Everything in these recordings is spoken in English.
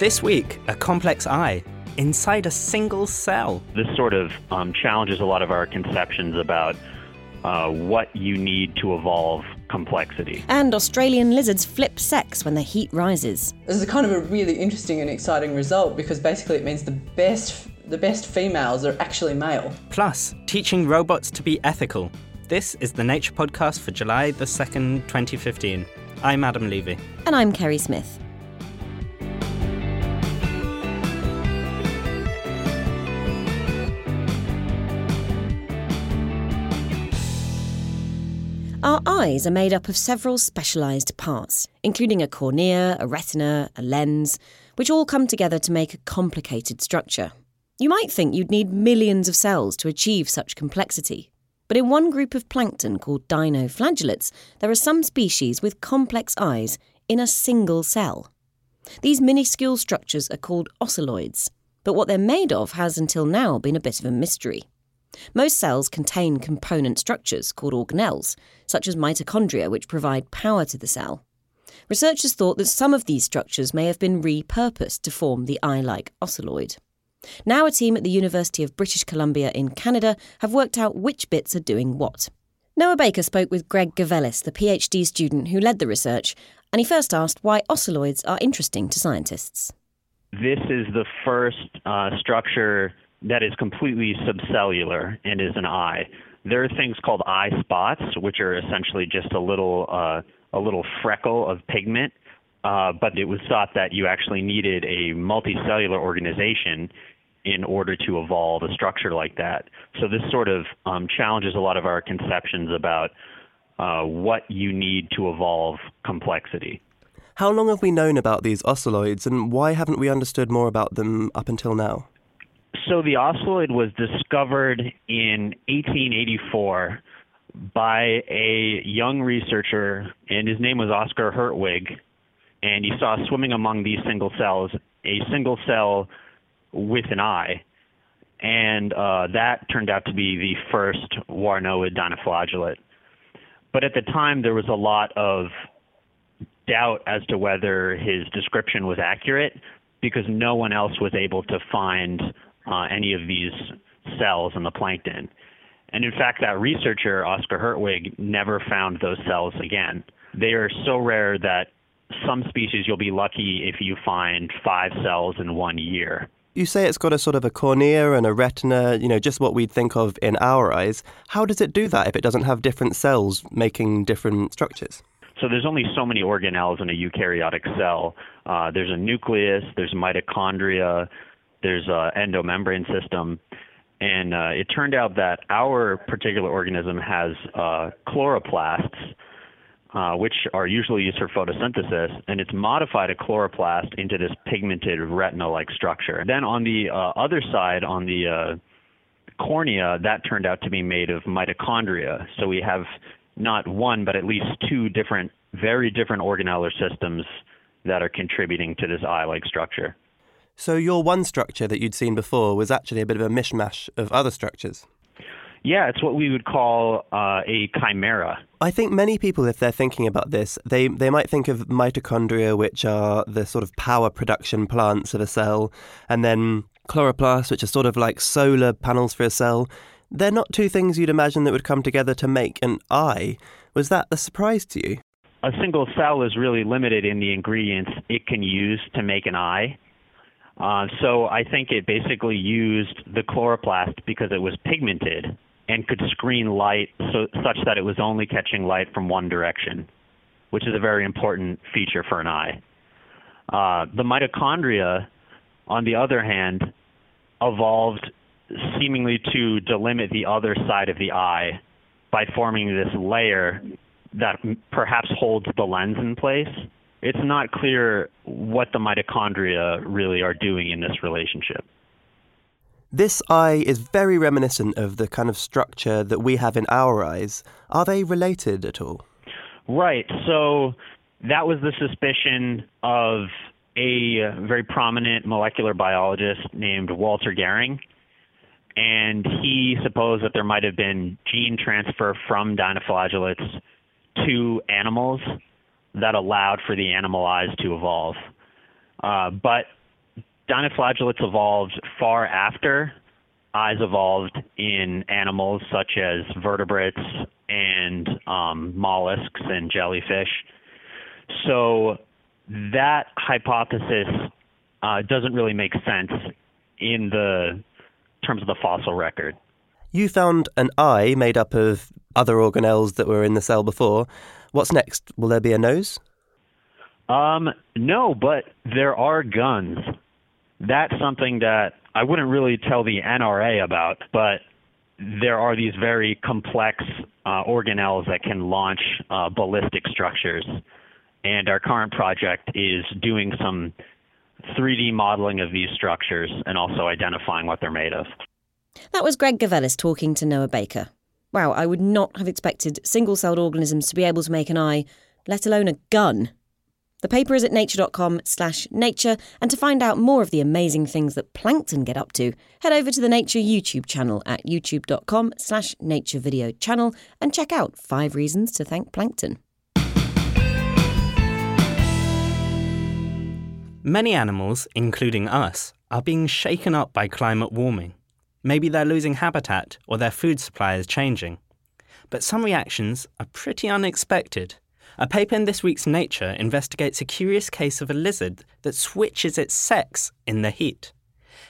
This week, a complex eye inside a single cell. This sort of challenges a lot of our conceptions about what you need to evolve complexity. And Australian lizards flip sex when the heat rises. This is kind of a really interesting and exciting result because basically it means the best females are actually male. Plus, teaching robots to be ethical. This is the Nature Podcast for July the 2nd, 2015. I'm Adam Levy. And I'm Kerry Smith. Our eyes are made up of several specialised parts, including a cornea, a retina, a lens, which all come together to make a complicated structure. You might think you'd need millions of cells to achieve such complexity, but in one group of plankton called dinoflagellates, there are some species with complex eyes in a single cell. These minuscule structures are called ocelloids, but what they're made of has until now been a bit of a mystery. Most cells contain component structures called organelles, such as mitochondria, which provide power to the cell. Researchers thought that some of these structures may have been repurposed to form the eye-like ocelloid. Now a team at the University of British Columbia in Canada have worked out which bits are doing what. Noah Baker spoke with Greg Gavelis, the PhD student who led the research, and he first asked why ocelloids are interesting to scientists. This is the first structure that is completely subcellular and is an eye. There are things called eye spots, which are essentially just a little freckle of pigment, but it was thought that you actually needed a multicellular organization in order to evolve a structure like that. So this sort of challenges a lot of our conceptions about what you need to evolve complexity. How long have we known about these ocelloids, and why haven't we understood more about them up until now? So the ocelloid was discovered in 1884 by a young researcher, and his name was Oscar Hertwig, and he saw swimming among these single cells a single cell with an eye, and that turned out to be the first Warnoid dinoflagellate. But at the time, there was a lot of doubt as to whether his description was accurate because no one else was able to find any of these cells in the plankton. And in fact, that researcher, Oscar Hertwig, never found those cells again. They are so rare that some species you'll be lucky if you find 5 cells in 1 year. You say it's got a sort of a cornea and a retina, you know, just what we'd think of in our eyes. How does it do that if it doesn't have different cells making different structures? So there's only so many organelles in a eukaryotic cell. There's a nucleus, there's mitochondria, there's an endomembrane system, and it turned out that our particular organism has chloroplasts, which are usually used for photosynthesis, and it's modified a chloroplast into this pigmented retina-like structure. Then on the other side, on the cornea, that turned out to be made of mitochondria. So we have not one, but at least 2 different, very different organeller systems that are contributing to this eye-like structure. So your one structure that you'd seen before was actually a bit of a mishmash of other structures. Yeah, it's what we would call a chimera. I think many people, if they're thinking about this, they might think of mitochondria, which are the sort of power production plants of a cell, and then chloroplasts, which are sort of like solar panels for a cell. They're not 2 things you'd imagine that would come together to make an eye. Was that a surprise to you? a single cell is really limited in the ingredients it can use to make an eye. So I think it basically used the chloroplast because it was pigmented and could screen light such that it was only catching light from one direction, which is a very important feature for an eye. The mitochondria, on the other hand, evolved seemingly to delimit the other side of the eye by forming this layer that perhaps holds the lens in place. It's not clear what the mitochondria really are doing in this relationship. This eye is very reminiscent of the kind of structure that we have in our eyes. Are they related at all? Right. So that was the suspicion of a very prominent molecular biologist named Walter Gehring. And he supposed that there might have been gene transfer from dinoflagellates to animals that allowed for the animal eyes to evolve. But dinoflagellates evolved far after eyes evolved in animals such as vertebrates and mollusks and jellyfish. So that hypothesis doesn't really make sense in the terms of the fossil record. You found an eye made up of other organelles that were in the cell before. What's next? Will there be a nose? No, but there are guns. That's something that I wouldn't really tell the NRA about, but there are these very complex organelles that can launch ballistic structures. And our current project is doing some 3D modeling of these structures and also identifying what they're made of. That was Greg Gavelis talking to Noah Baker. Wow, I would not have expected single-celled organisms to be able to make an eye, let alone a gun. The paper is at nature.com/nature, and to find out more of the amazing things that plankton get up to, head over to the Nature YouTube channel at youtube.com/nature-video-channel and check out 5 Reasons to Thank Plankton. Many animals, including us, are being shaken up by climate warming. Maybe they're losing habitat or their food supply is changing. But some reactions are pretty unexpected. A paper in this week's Nature investigates a curious case of a lizard that switches its sex in the heat.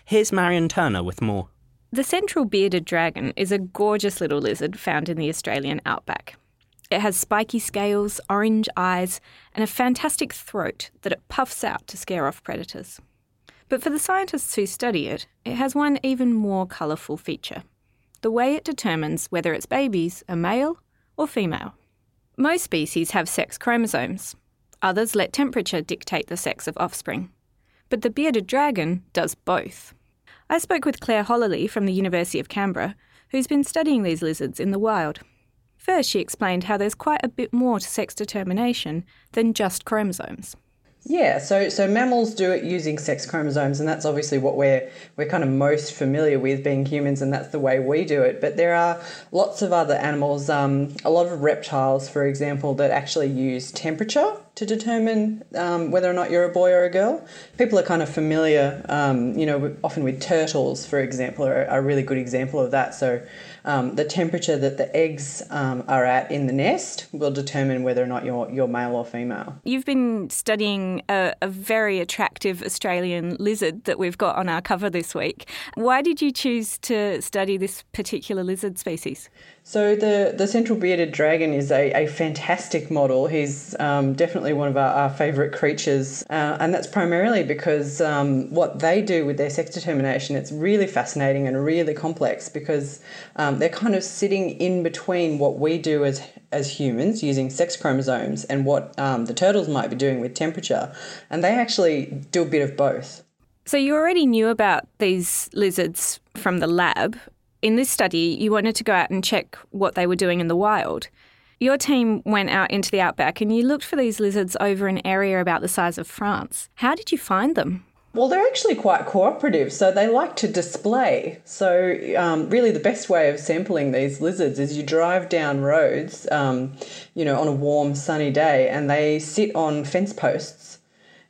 Here's Marion Turner with more. The central bearded dragon is a gorgeous little lizard found in the Australian outback. It has spiky scales, orange eyes, and a fantastic throat that it puffs out to scare off predators. But for the scientists who study it, it has one even more colourful feature: the way it determines whether its babies are male or female. Most species have sex chromosomes. Others let temperature dictate the sex of offspring. But the bearded dragon does both. I spoke with Claire Hollerley from the University of Canberra, who's been studying these lizards in the wild. First, she explained how there's quite a bit more to sex determination than just chromosomes. Yeah, so mammals do it using sex chromosomes, and that's obviously what we're kind of most familiar with being humans, and that's the way we do it. But there are lots of other animals, a lot of reptiles, for example, that actually use temperature to determine whether or not you're a boy or a girl. People are kind of familiar, often with turtles, for example, are a really good example of that. So the temperature that the eggs are at in the nest will determine whether or not you're male or female. You've been studying a very attractive Australian lizard that we've got on our cover this week. Why did you choose to study this particular lizard species? So the central bearded dragon is a fantastic model. He's definitely one of our favourite creatures, and that's primarily because what they do with their sex determination, it's really fascinating and really complex because they're kind of sitting in between what we do as humans using sex chromosomes and what the turtles might be doing with temperature, and they actually do a bit of both. So you already knew about these lizards from the lab. In this study, you wanted to go out and check what they were doing in the wild. Your team went out into the outback and you looked for these lizards over an area about the size of France. How did you find them? Well, they're actually quite cooperative, so they like to display. So really the best way of sampling these lizards is you drive down roads, on a warm, sunny day, and they sit on fence posts.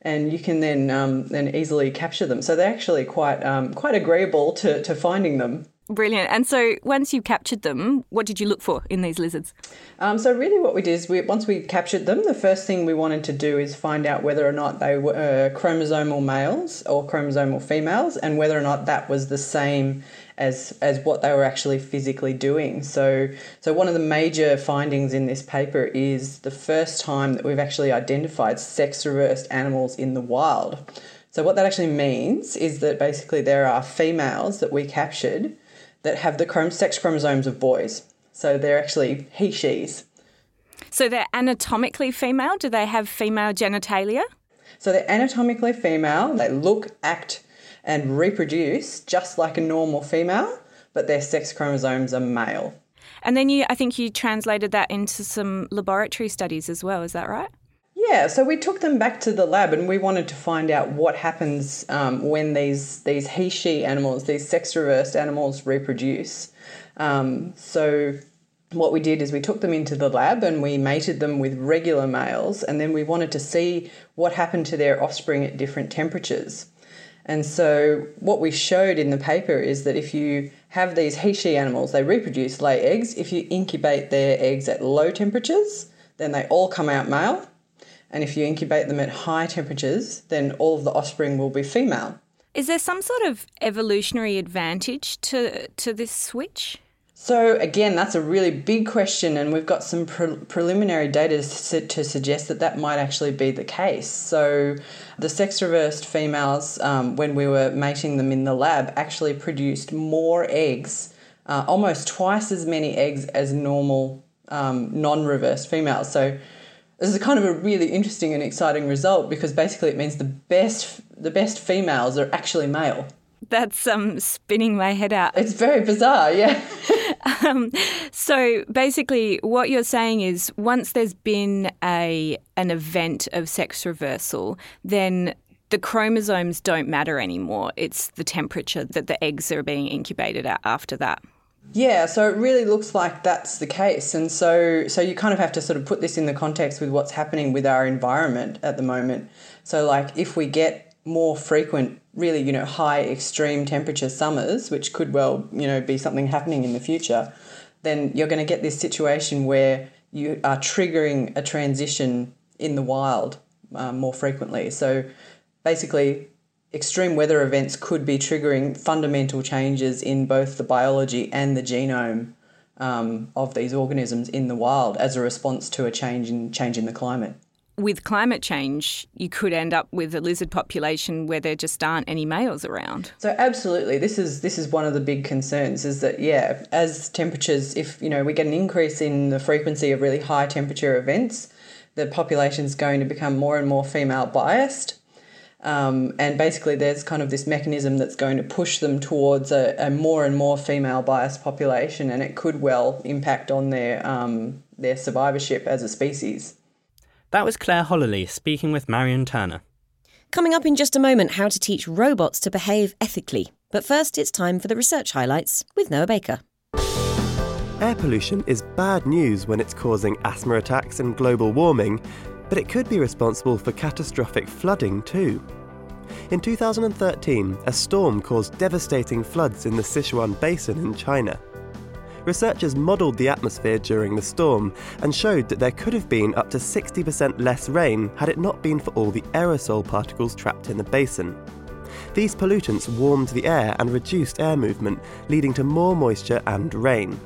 And you can then easily capture them. So they're actually quite agreeable to finding them. Brilliant. And so once you captured them, what did you look for in these lizards? So really what we did is once we captured them, the first thing we wanted to do is find out whether or not they were chromosomal males or chromosomal females, and whether or not that was the same as what they were actually physically doing. So one of the major findings in this paper is the first time that we've actually identified sex-reversed animals in the wild. So what that actually means is that basically there are females that we captured that have the sex chromosomes of boys. So they're actually he, she's. So they're anatomically female? Do they have female genitalia? So they're anatomically female. They look, act and reproduce just like a normal female, but their sex chromosomes are male. And then I think you translated that into some laboratory studies as well, is that right? Yeah, so we took them back to the lab and we wanted to find out what happens when these he-she animals, these sex-reversed animals reproduce. So what we did is we took them into the lab and we mated them with regular males, and then we wanted to see what happened to their offspring at different temperatures. And so what we showed in the paper is that if you have these he-she animals, they reproduce, lay eggs. If you incubate their eggs at low temperatures, then they all come out male. And if you incubate them at high temperatures, then all of the offspring will be female. Is there some sort of evolutionary advantage to this switch? So, again, that's a really big question, and we've got some preliminary data to suggest that might actually be the case. So the sex-reversed females, when we were mating them in the lab, actually produced more eggs, almost twice as many eggs as normal non-reversed females. So this is kind of a really interesting and exciting result, because basically it means the best females are actually male. That's spinning my head out. It's very bizarre, yeah. So basically what you're saying is once there's been an event of sex reversal, then the chromosomes don't matter anymore. It's the temperature that the eggs are being incubated at after that. Yeah, so it really looks like that's the case. And so you kind of have to sort of put this in the context with what's happening with our environment at the moment. So like if we get more frequent, really, high extreme temperature summers, which could well, be something happening in the future, then you're going to get this situation where you are triggering a transition in the wild more frequently. So basically extreme weather events could be triggering fundamental changes in both the biology and the genome of these organisms in the wild as a response to a change in the climate. With climate change, you could end up with a lizard population where there just aren't any males around. So absolutely, this is one of the big concerns is that, yeah, as temperatures, if we get an increase in the frequency of really high temperature events, the population's going to become more and more female biased. And basically there's kind of this mechanism that's going to push them towards a more and more female-biased population, and it could well impact on their survivorship as a species. That was Claire Hollerley speaking with Marion Turner. Coming up in just a moment, how to teach robots to behave ethically. But first, it's time for the research highlights with Noah Baker. Air pollution is bad news when it's causing asthma attacks and global warming, but it could be responsible for catastrophic flooding too. In 2013, a storm caused devastating floods in the Sichuan Basin in China. Researchers modelled the atmosphere during the storm and showed that there could have been up to 60% less rain had it not been for all the aerosol particles trapped in the basin. These pollutants warmed the air and reduced air movement, leading to more moisture and rain.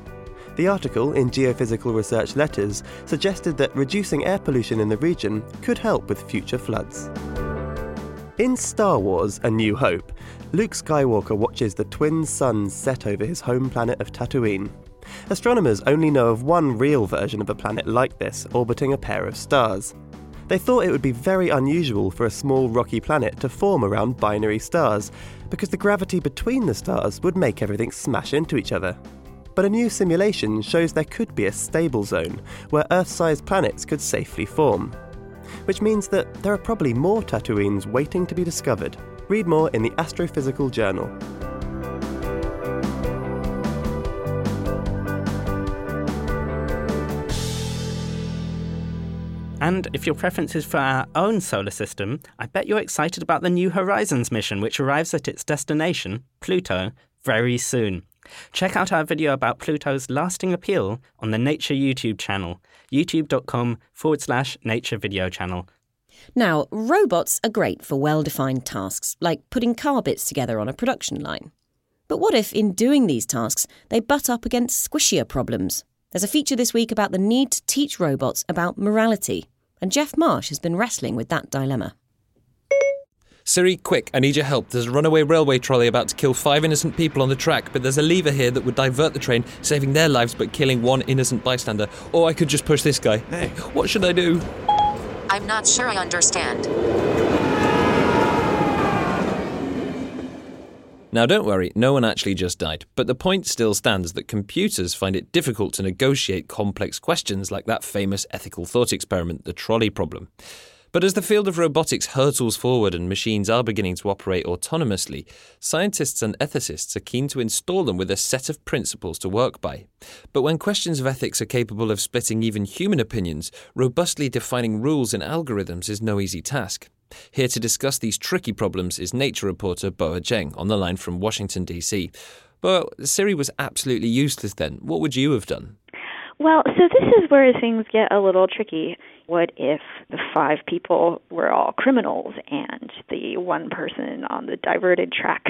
The article in Geophysical Research Letters suggested that reducing air pollution in the region could help with future floods. In Star Wars: A New Hope, Luke Skywalker watches the twin suns set over his home planet of Tatooine. Astronomers only know of one real version of a planet like this, orbiting a pair of stars. They thought it would be very unusual for a small rocky planet to form around binary stars, because the gravity between the stars would make everything smash into each other. But a new simulation shows there could be a stable zone where Earth-sized planets could safely form. Which means that there are probably more Tatooines waiting to be discovered. Read more in the Astrophysical Journal. And if your preference is for our own solar system, I bet you're excited about the New Horizons mission, which arrives at its destination, Pluto, very soon. Check out our video about Pluto's lasting appeal on the Nature YouTube channel, youtube.com/Nature Video Channel. Now, robots are great for well-defined tasks, like putting car bits together on a production line. But what if, in doing these tasks, they butt up against squishier problems? There's a feature this week about the need to teach robots about morality, and Jeff Marsh has been wrestling with that dilemma. Siri, quick, I need your help. There's a runaway railway trolley about to kill 5 innocent people on the track, but there's a lever here that would divert the train, saving their lives but killing 1 innocent bystander. Or I could just push this guy. Hey, what should I do? I'm not sure I understand. Now, don't worry, no one actually just died. But the point still stands that computers find it difficult to negotiate complex questions like that famous ethical thought experiment, the trolley problem. But as the field of robotics hurtles forward and machines are beginning to operate autonomously, scientists and ethicists are keen to install them with a set of principles to work by. But when questions of ethics are capable of splitting even human opinions, robustly defining rules in algorithms is no easy task. Here to discuss these tricky problems is nature reporter Boa Zheng on the line from Washington, D.C. But Siri was absolutely useless then. What would you have done? Well, so this is where things get a little tricky. What if the 5 people were all criminals and the one person on the diverted track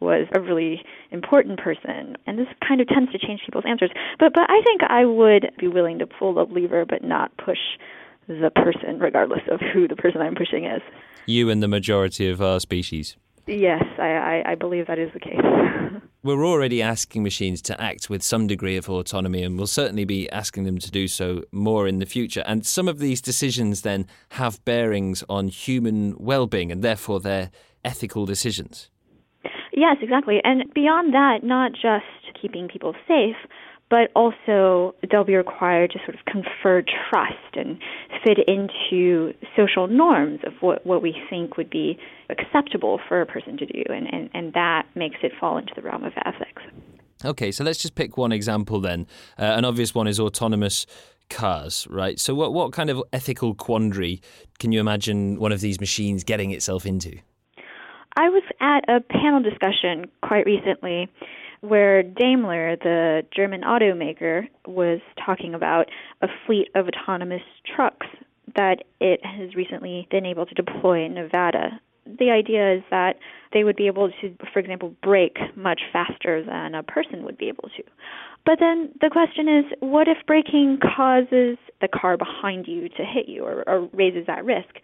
was a really important person? And this kind of tends to change people's answers. But I think I would be willing to pull the lever but not push the person, regardless of who the person I'm pushing is. You and the majority of our species. Yes, I believe that is the case. We're already asking machines to act with some degree of autonomy, and we'll certainly be asking them to do so more in the future. And some of these decisions then have bearings on human well-being and therefore their ethical decisions. Yes, exactly. And beyond that, not just keeping people safe, but also they'll be required to sort of confer trust and fit into social norms of what we think would be acceptable for a person to do, and that makes it fall into the realm of ethics. Okay, so let's just pick one example then. An obvious one is autonomous cars, right? So what kind of ethical quandary can you imagine one of these machines getting itself into? I was at a panel discussion quite recently where Daimler, the German automaker, was talking about a fleet of autonomous trucks that it has recently been able to deploy in Nevada. The idea is that they would be able to, for example, brake much faster than a person would be able to. But then the question is, what if braking causes the car behind you to hit you or raises that risk?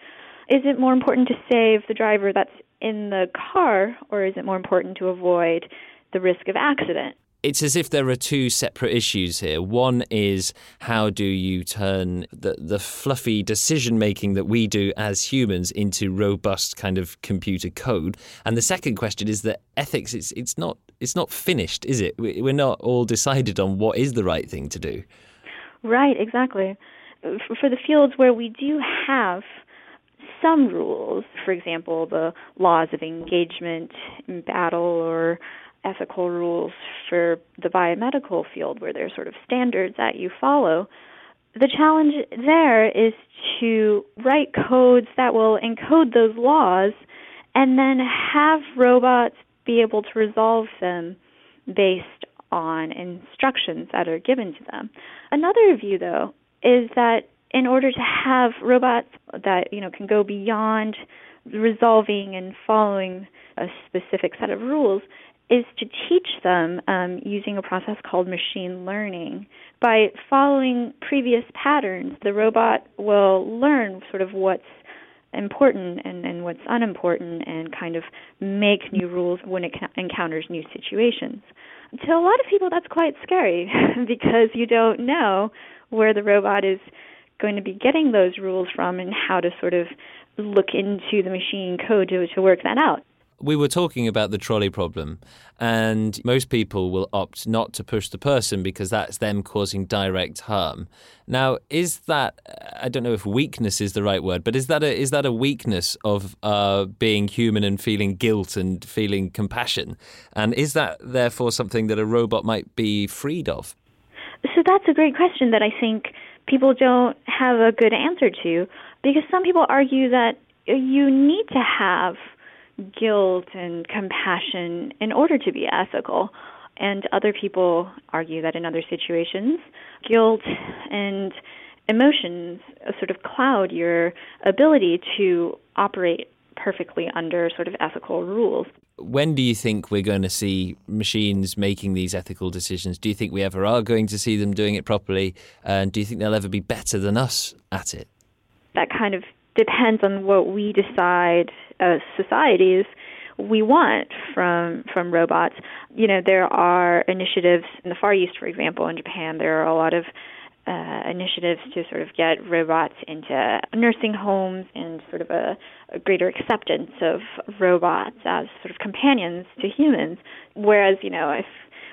Is it more important to save the driver that's in the car, or is it more important to avoid the risk of accident? It's as if there are 2 separate issues here. One is how do you turn the fluffy decision-making that we do as humans into robust kind of computer code. And the second question is that ethics, it's not finished, is it? We're not all decided on what is the right thing to do. Right, exactly. For the fields where we do have some rules, for example, the laws of engagement in battle or ethical rules for the biomedical field where there are sort of standards that you follow, the challenge there is to write codes that will encode those laws and then have robots be able to resolve them based on instructions that are given to them. Another view, though, is that in order to have robots that, can go beyond resolving and following a specific set of rules, is to teach them using a process called machine learning. By following previous patterns, the robot will learn sort of what's important and what's unimportant and kind of make new rules when it encounters new situations. To a lot of people, that's quite scary because you don't know where the robot is going to be getting those rules from and how to sort of look into the machine code to work that out. We were talking about the trolley problem, and most people will opt not to push the person because that's them causing direct harm. Now, is that, I don't know if weakness is the right word, but is that a weakness of being human and feeling guilt and feeling compassion? And is that therefore something that a robot might be freed of? So that's a great question that I think people don't have a good answer to, because some people argue that you need to have guilt and compassion in order to be ethical. And other people argue that in other situations, guilt and emotions sort of cloud your ability to operate perfectly under sort of ethical rules. When do you think we're going to see machines making these ethical decisions? Do you think we ever are going to see them doing it properly? And do you think they'll ever be better than us at it? That kind of depends on what we decide as societies we want from robots. You know, there are initiatives in the Far East, for example, in Japan, there are a lot of initiatives to sort of get robots into nursing homes and sort of a greater acceptance of robots as sort of companions to humans. Whereas, you know,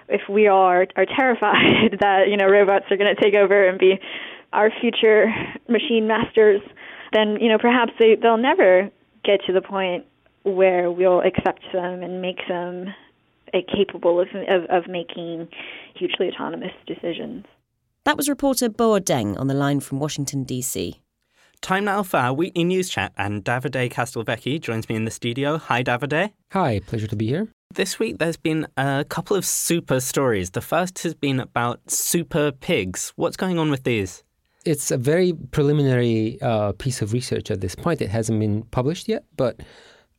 if we all are terrified that, you know, robots are going to take over and be our future machine masters, then, you know, perhaps they'll never get to the point where we'll accept them and make them capable of making hugely autonomous decisions. That was reporter Boa Zheng on the line from Washington, D.C. Time now for our weekly news chat, and Davide Castelvecchi joins me in the studio. Hi, Davide. Hi, pleasure to be here. This week there's been a couple of super stories. The first has been about super pigs. What's going on with these? It's a very preliminary piece of research at this point. It hasn't been published yet, but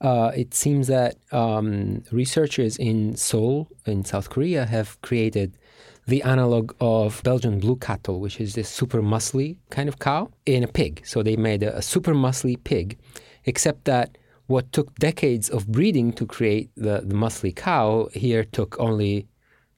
it seems that researchers in Seoul, in South Korea, have created the analog of Belgian blue cattle, which is this super muscly kind of cow, in a pig. So they made a super muscly pig, except that what took decades of breeding to create the muscly cow here took only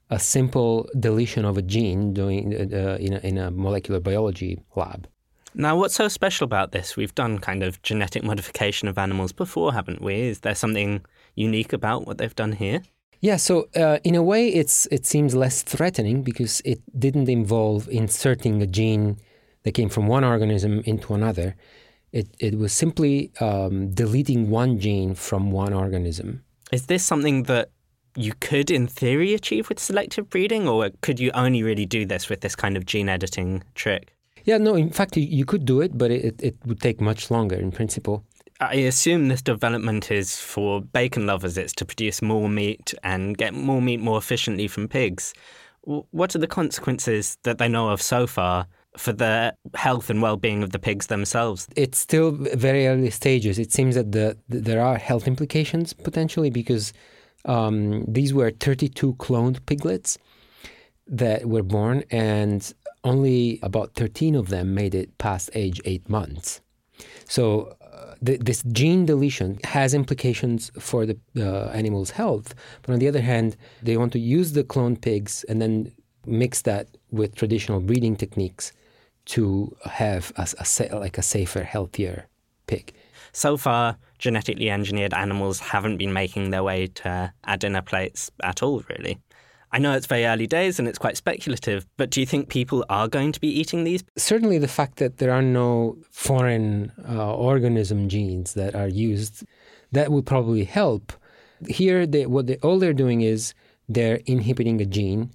a simple deletion of a gene in a molecular biology lab. Now, what's so special about this? We've done kind of genetic modification of animals before, haven't we? Is there something unique about what they've done here? Yeah, so in a way, it seems less threatening because it didn't involve inserting a gene that came from one organism into another. It was simply deleting one gene from one organism. Is this something that you could, in theory, achieve with selective breeding, or could you only really do this with this kind of gene editing trick? Yeah, no, in fact, you could do it, but it would take much longer in principle. I assume this development is for bacon lovers. It's to produce more meat and get more meat more efficiently from pigs. What are the consequences that they know of so far for the health and well-being of the pigs themselves? It's still very early stages. It seems that there are health implications potentially because these were 32 cloned piglets that were born, and only about 13 of them made it past age 8 months. So this gene deletion has implications for the animal's health. But on the other hand, they want to use the cloned pigs and then mix that with traditional breeding techniques to have a safer, healthier pig. So far, genetically engineered animals haven't been making their way to our dinner plates at all, really. I know it's very early days and it's quite speculative, but do you think people are going to be eating these? Certainly the fact that there are no foreign organism genes that are used, that would probably help. Here, all they're doing is they're inhibiting a gene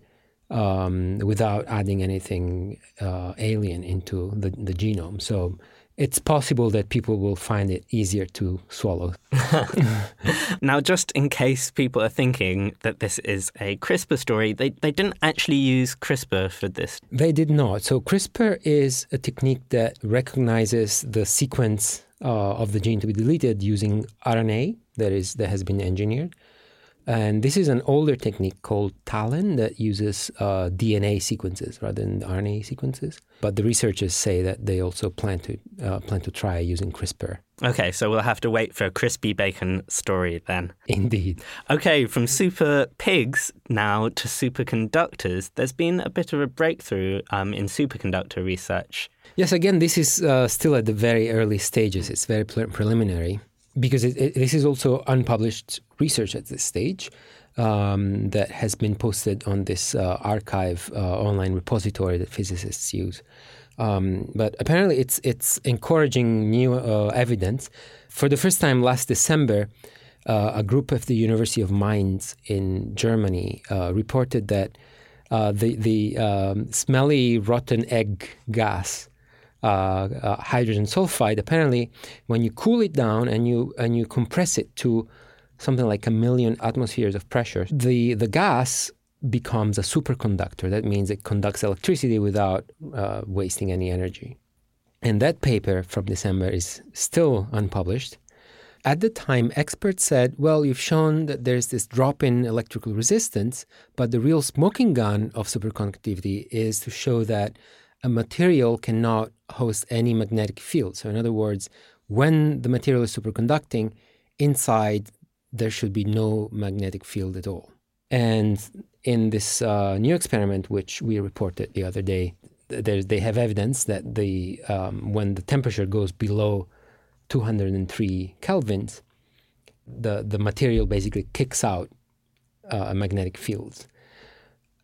without adding anything alien into the genome. So it's possible that people will find it easier to swallow. Now, just in case people are thinking that this is a CRISPR story, they didn't actually use CRISPR for this. They did not. So CRISPR is a technique that recognizes the sequence of the gene to be deleted using RNA that has been engineered. And this is an older technique called TALEN that uses DNA sequences rather than RNA sequences. But the researchers say that they also plan to try using CRISPR. Okay, so we'll have to wait for a crispy bacon story then. Indeed. Okay, from super pigs now to superconductors. There's been a bit of a breakthrough in superconductor research. Yes, again, this is still at the very early stages. It's very preliminary. Because this is also unpublished research at this stage that has been posted on this archive online repository that physicists use. But apparently it's encouraging new evidence. For the first time last December, a group at the University of Mainz in Germany reported that the smelly rotten egg gas, hydrogen sulfide, apparently when you cool it down and you compress it to something like 1 million atmospheres of pressure, the gas becomes a superconductor. That means it conducts electricity without wasting any energy. And that paper from December is still unpublished. At the time, experts said, well, you've shown that there's this drop in electrical resistance, but the real smoking gun of superconductivity is to show that a material cannot host any magnetic field. So in other words, when the material is superconducting, inside there should be no magnetic field at all. And in this new experiment, which we reported the other day, they have evidence that when the temperature goes below 203 kelvins, the material basically kicks out a magnetic field.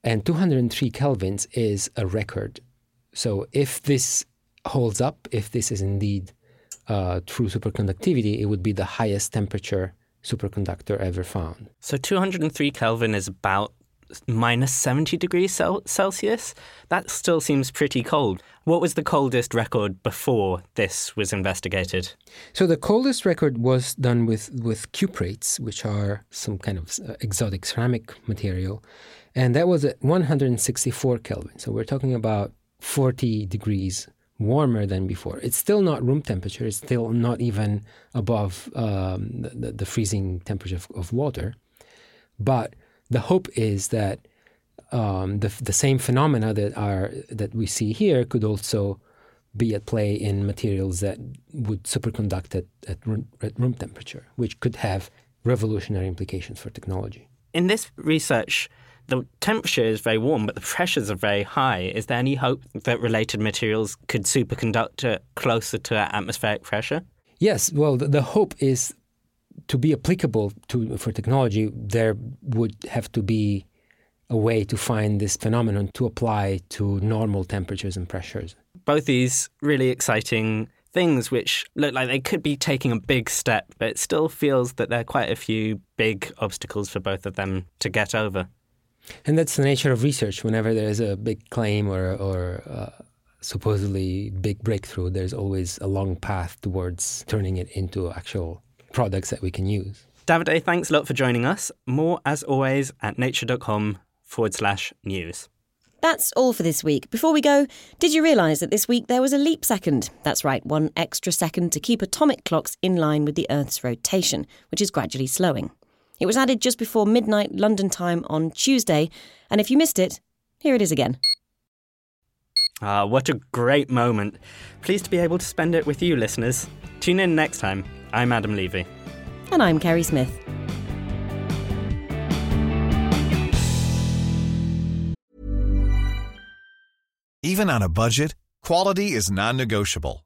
And 203 kelvins is a record. So if this holds up, if this is indeed true superconductivity, it would be the highest temperature superconductor ever found. So 203 Kelvin is about minus 70 degrees Celsius. That still seems pretty cold. What was the coldest record before this was investigated? So the coldest record was done with cuprates, which are some kind of exotic ceramic material. And that was at 164 Kelvin. So we're talking about 40 degrees warmer than before. It's still not room temperature. It's still not even above the freezing temperature of water. But the hope is that the same phenomena that we see here could also be at play in materials that would superconduct at room temperature, which could have revolutionary implications for technology. In this research, the temperature is very warm, but the pressures are very high. Is there any hope that related materials could superconduct closer to atmospheric pressure? Yes. Well, the hope is to be applicable for technology. There would have to be a way to find this phenomenon to apply to normal temperatures and pressures. Both these really exciting things which look like they could be taking a big step, but it still feels that there are quite a few big obstacles for both of them to get over. And that's the nature of research. Whenever there is a big claim or supposedly big breakthrough, there's always a long path towards turning it into actual products that we can use. Davide, thanks a lot for joining us. More, as always, at nature.com/news. That's all for this week. Before we go, did you realise that this week there was a leap second? That's right, one extra second to keep atomic clocks in line with the Earth's rotation, which is gradually slowing. It was added just before midnight London time on Tuesday, and if you missed it, here it is again. Ah, what a great moment. Pleased to be able to spend it with you, listeners. Tune in next time. I'm Adam Levy. And I'm Kerry Smith. Even on a budget, quality is non-negotiable.